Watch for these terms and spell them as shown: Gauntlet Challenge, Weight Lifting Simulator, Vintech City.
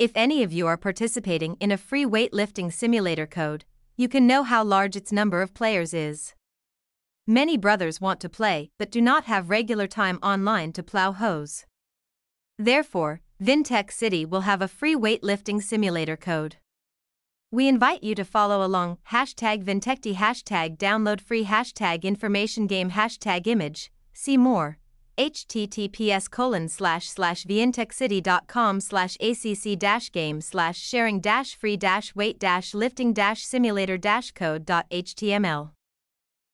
If any of you are participating in a free weightlifting simulator code, you can know how large its number of players is. Many brothers want to play but do not have regular time online to plow hoes. Therefore, Vintech City will have a free weightlifting simulator code. We invite you to follow along, #Vintechty, #downloadfree, #informationgame, #image, see more, https://vintechcity.com/acc-game/sharing-free-weight-lifting-simulator-code.html